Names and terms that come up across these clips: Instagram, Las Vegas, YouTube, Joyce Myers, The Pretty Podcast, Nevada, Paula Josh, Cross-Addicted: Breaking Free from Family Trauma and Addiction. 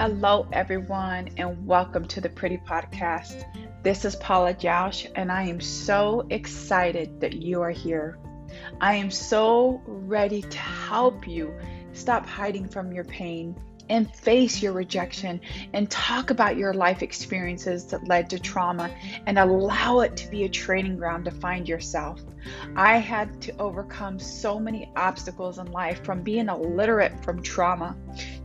Hello, everyone, and welcome to The Pretty Podcast. This is Paula Josh, and I am so excited that you are here. I am so ready to help you stop hiding from your pain and face your rejection and talk about your life experiences that led to trauma and allow it to be a training ground to find yourself. I had to overcome so many obstacles in life, from being illiterate from trauma,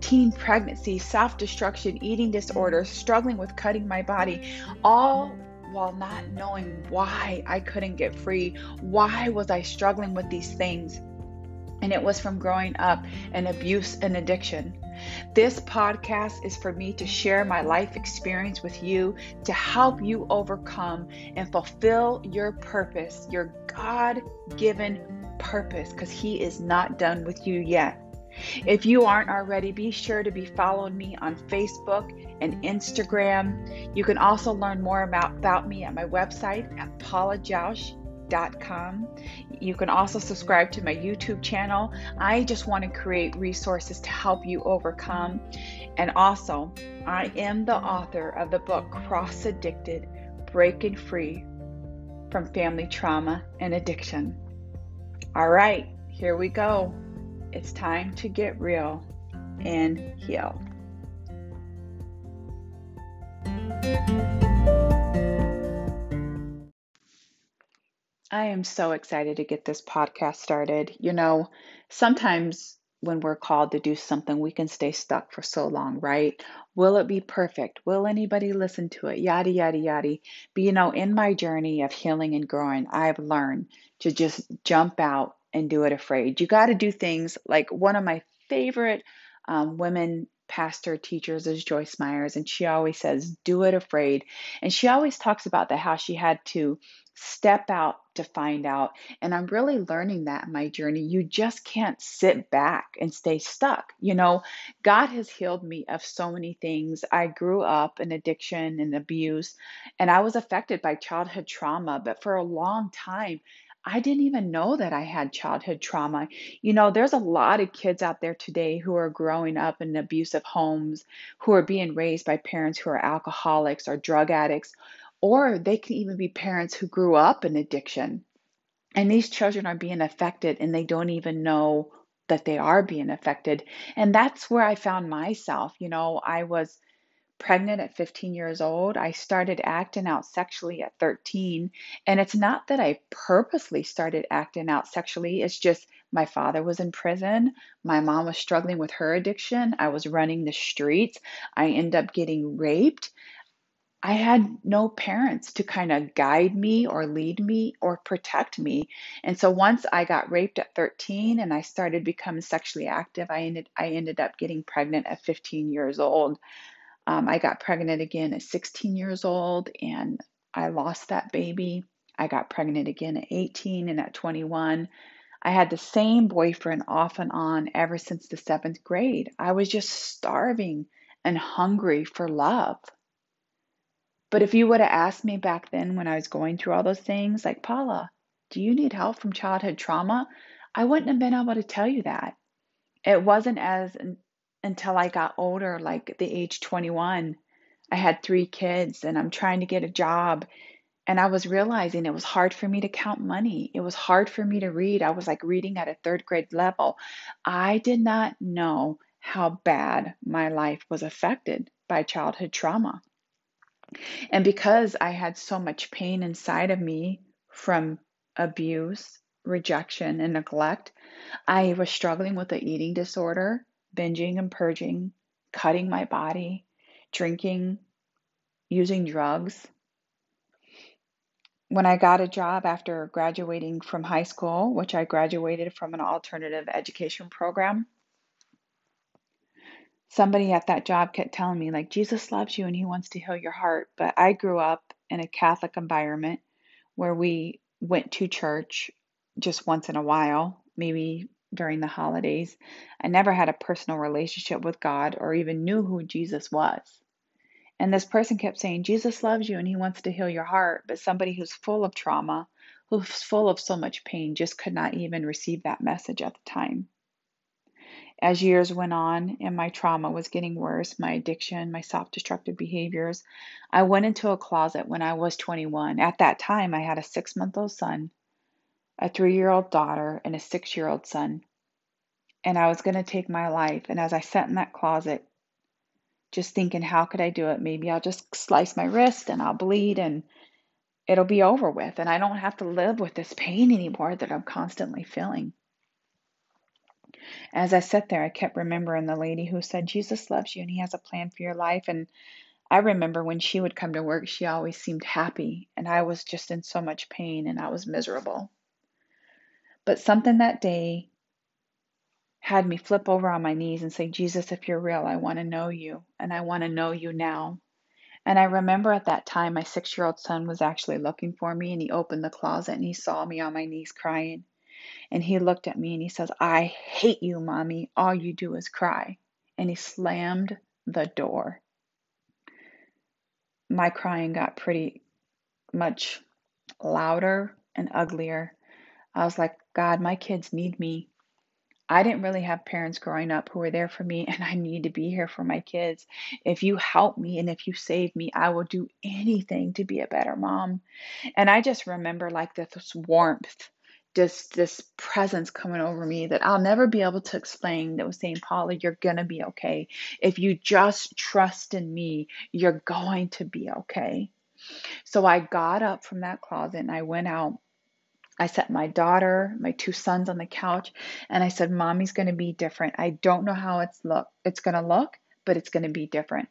teen pregnancy, self-destruction, eating disorders, struggling with cutting my body, all while not knowing why I couldn't get free. Why was I struggling with these things? And it was from growing up in abuse and addiction. This podcast is for me to share my life experience with you to help you overcome and fulfill your purpose, your God-given purpose, because He is not done with you yet. If you aren't already, be sure to be following me on Facebook and Instagram. You can also learn more about me at my website at paulajosh.com. You can also subscribe to my YouTube channel. I just want to create resources to help you overcome. And also, I am the author of the book Cross-Addicted: Breaking Free from Family Trauma and Addiction. All right, here we go. It's time to get real and heal. I am so excited to get this podcast started. You know, sometimes when we're called to do something, we can stay stuck for so long, right? Will it be perfect? Will anybody listen to it? Yada, yada, yada. But you know, in my journey of healing and growing, I've learned to just jump out and do it afraid. You got to do things like one of my favorite women pastor teachers is Joyce Myers, and she always says, do it afraid. And she always talks about that, how she had to step out to find out. And I'm really learning that in my journey. You just can't sit back and stay stuck. You know, God has healed me of so many things. I grew up in addiction and abuse, and I was affected by childhood trauma, but for a long time, I didn't even know that I had childhood trauma. You know, there's a lot of kids out there today who are growing up in abusive homes, who are being raised by parents who are alcoholics or drug addicts, or they can even be parents who grew up in addiction. And these children are being affected and they don't even know that they are being affected. And that's where I found myself. You know, I was pregnant at 15 years old. I started acting out sexually at 13. And it's not that I purposely started acting out sexually. It's just my father was in prison. My mom was struggling with her addiction. I was running the streets. I ended up getting raped. I had no parents to kind of guide me or lead me or protect me. And so once I got raped at 13 and I started becoming sexually active, I ended up getting pregnant at 15 years old. I got pregnant again at 16 years old and I lost that baby. I got pregnant again at 18 and at 21. I had the same boyfriend off and on ever since the 7th grade. I was just starving and hungry for love. But if you would have asked me back then when I was going through all those things, like, Paula, do you need help from childhood trauma? I wouldn't have been able to tell you that. It wasn't as until I got older, like the age 21, I had 3 kids and I'm trying to get a job. And I was realizing it was hard for me to count money. It was hard for me to read. I was like reading at a 3rd grade level. I did not know how bad my life was affected by childhood trauma. And because I had so much pain inside of me from abuse, rejection, and neglect, I was struggling with an eating disorder, binging and purging, cutting my body, drinking, using drugs. When I got a job after graduating from high school, which I graduated from an alternative education program, somebody at that job kept telling me, like, Jesus loves you and He wants to heal your heart. But I grew up in a Catholic environment where we went to church just once in a while, maybe during the holidays. I never had a personal relationship with God or even knew who Jesus was. And this person kept saying, Jesus loves you and He wants to heal your heart. But somebody who's full of trauma, who's full of so much pain, just could not even receive that message at the time. As years went on and my trauma was getting worse, my addiction, my self-destructive behaviors, I went into a closet when I was 21. At that time, I had a 6-month-old son, a 3-year-old daughter, and a 6-year-old son. And I was going to take my life. And as I sat in that closet, just thinking, how could I do it? Maybe I'll just slice my wrist and I'll bleed and it'll be over with. And I don't have to live with this pain anymore that I'm constantly feeling. As I sat there, I kept remembering the lady who said, Jesus loves you and he has a plan for your life. And I remember when she would come to work, she always seemed happy. And I was just in so much pain and I was miserable. But something that day had me flip over on my knees and say, Jesus, if you're real, I want to know you. And I want to know you now. And I remember at that time, my 6-year-old son was actually looking for me. And he opened the closet and he saw me on my knees crying. And he looked at me and he says, I hate you, Mommy. All you do is cry. And he slammed the door. My crying got pretty much louder and uglier. I was like, God, my kids need me. I didn't really have parents growing up who were there for me, and I need to be here for my kids. If you help me and if you save me, I will do anything to be a better mom. And I just remember like this warmth, just this presence coming over me that I'll never be able to explain, that was saying, Paula, you're going to be okay. If you just trust in me, you're going to be okay. So I got up from that closet and I went out. I set my daughter, my 2 sons on the couch, and I said, Mommy's going to be different. I don't know how it's going to look, but it's going to be different.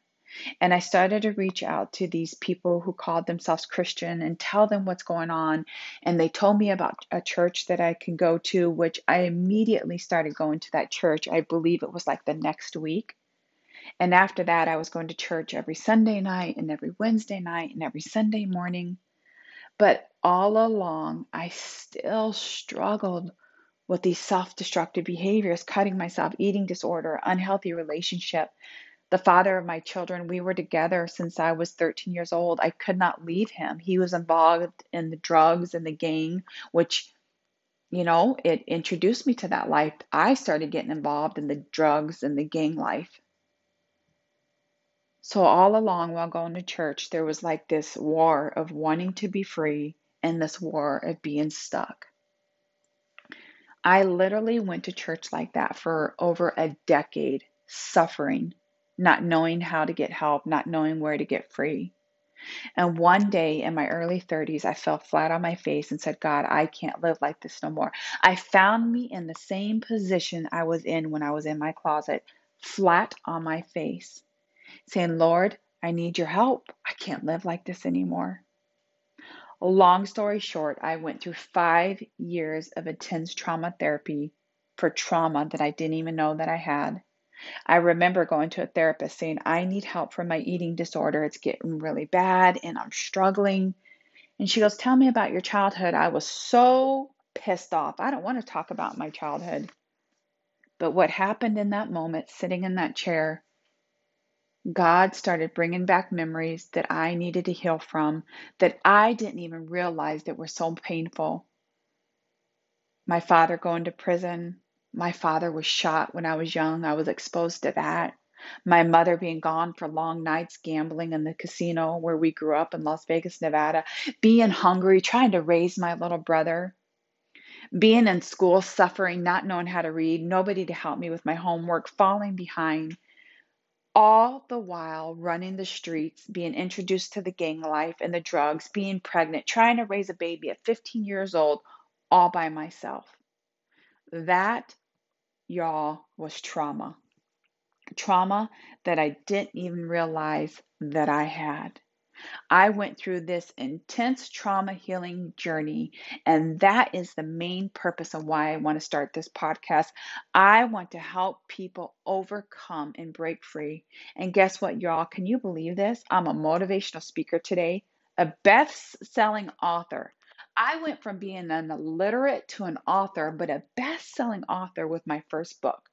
And I started to reach out to these people who called themselves Christian and tell them what's going on. And they told me about a church that I can go to, which I immediately started going to that church. I believe it was like the next week. And after that, I was going to church every Sunday night and every Wednesday night and every Sunday morning. But all along, I still struggled with these self-destructive behaviors, cutting myself, eating disorder, unhealthy relationship. The father of my children, we were together since I was 13 years old. I could not leave him. He was involved in the drugs and the gang, which, you know, it introduced me to that life. I started getting involved in the drugs and the gang life. So all along while going to church, there was like this war of wanting to be free and this war of being stuck. I literally went to church like that for over a decade, suffering, not knowing how to get help, not knowing where to get free. And one day in my early 30s, I fell flat on my face and said, God, I can't live like this no more. I found me in the same position I was in when I was in my closet, flat on my face, saying, Lord, I need your help. I can't live like this anymore. Long story short, I went through 5 years of intense trauma therapy for trauma that I didn't even know that I had. I remember going to a therapist saying, I need help for my eating disorder. It's getting really bad and I'm struggling. And she goes, tell me about your childhood. I was so pissed off. I don't want to talk about my childhood. But what happened in that moment, sitting in that chair, God started bringing back memories that I needed to heal from, that I didn't even realize that were so painful. My father going to prison. My father was shot when I was young. I was exposed to that. My mother being gone for long nights, gambling in the casino where we grew up in Las Vegas, Nevada, being hungry, trying to raise my little brother, being in school, suffering, not knowing how to read, nobody to help me with my homework, falling behind. All the while running the streets, being introduced to the gang life and the drugs, being pregnant, trying to raise a baby at 15 years old, all by myself. That, y'all, was trauma. Trauma that I didn't even realize that I had. I went through this intense trauma healing journey, and that is the main purpose of why I want to start this podcast. I want to help people overcome and break free. And guess what, y'all? Can you believe this? I'm a motivational speaker today, a best-selling author. I went from being an illiterate to an author, but a best-selling author with my first book.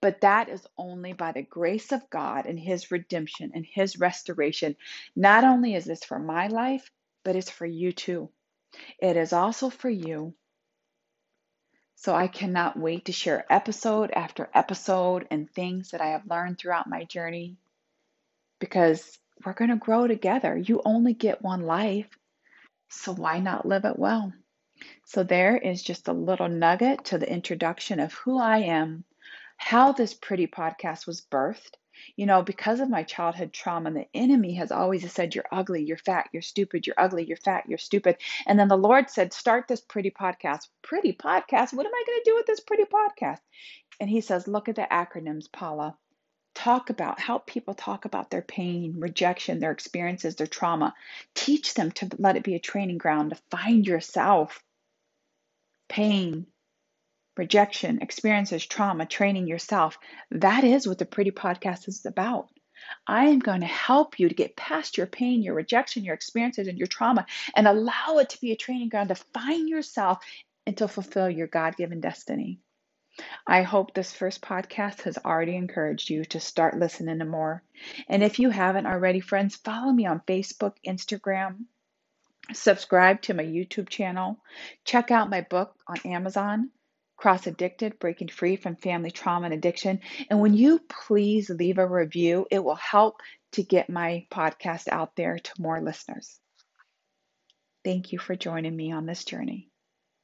But that is only by the grace of God and his redemption and his restoration. Not only is this for my life, but it's for you too. It is also for you. So I cannot wait to share episode after episode and things that I have learned throughout my journey, because we're going to grow together. You only get one life, so why not live it well? So there is just a little nugget to the introduction of who I am, how this Pretty Podcast was birthed. You know, because of my childhood trauma, the enemy has always said, you're ugly, you're fat, you're stupid, you're ugly, you're fat, you're stupid. And then the Lord said, start this Pretty Podcast. Pretty Podcast? What am I going to do with this Pretty Podcast? And he says, look at the acronyms, Paula. Talk about, help people talk about their pain, rejection, their experiences, their trauma. Teach them to let it be a training ground to find yourself. Pain, rejection, experiences, trauma, training yourself. That is what the Pretty Podcast is about. I am going to help you to get past your pain, your rejection, your experiences, and your trauma, and allow it to be a training ground to find yourself and to fulfill your God-given destiny. I hope this first podcast has already encouraged you to start listening to more. And if you haven't already, friends, follow me on Facebook, Instagram, subscribe to my YouTube channel, check out my book on Amazon, Cross-Addicted: Breaking Free from Family Trauma and Addiction. And when you please leave a review, it will help to get my podcast out there to more listeners. Thank you for joining me on this journey.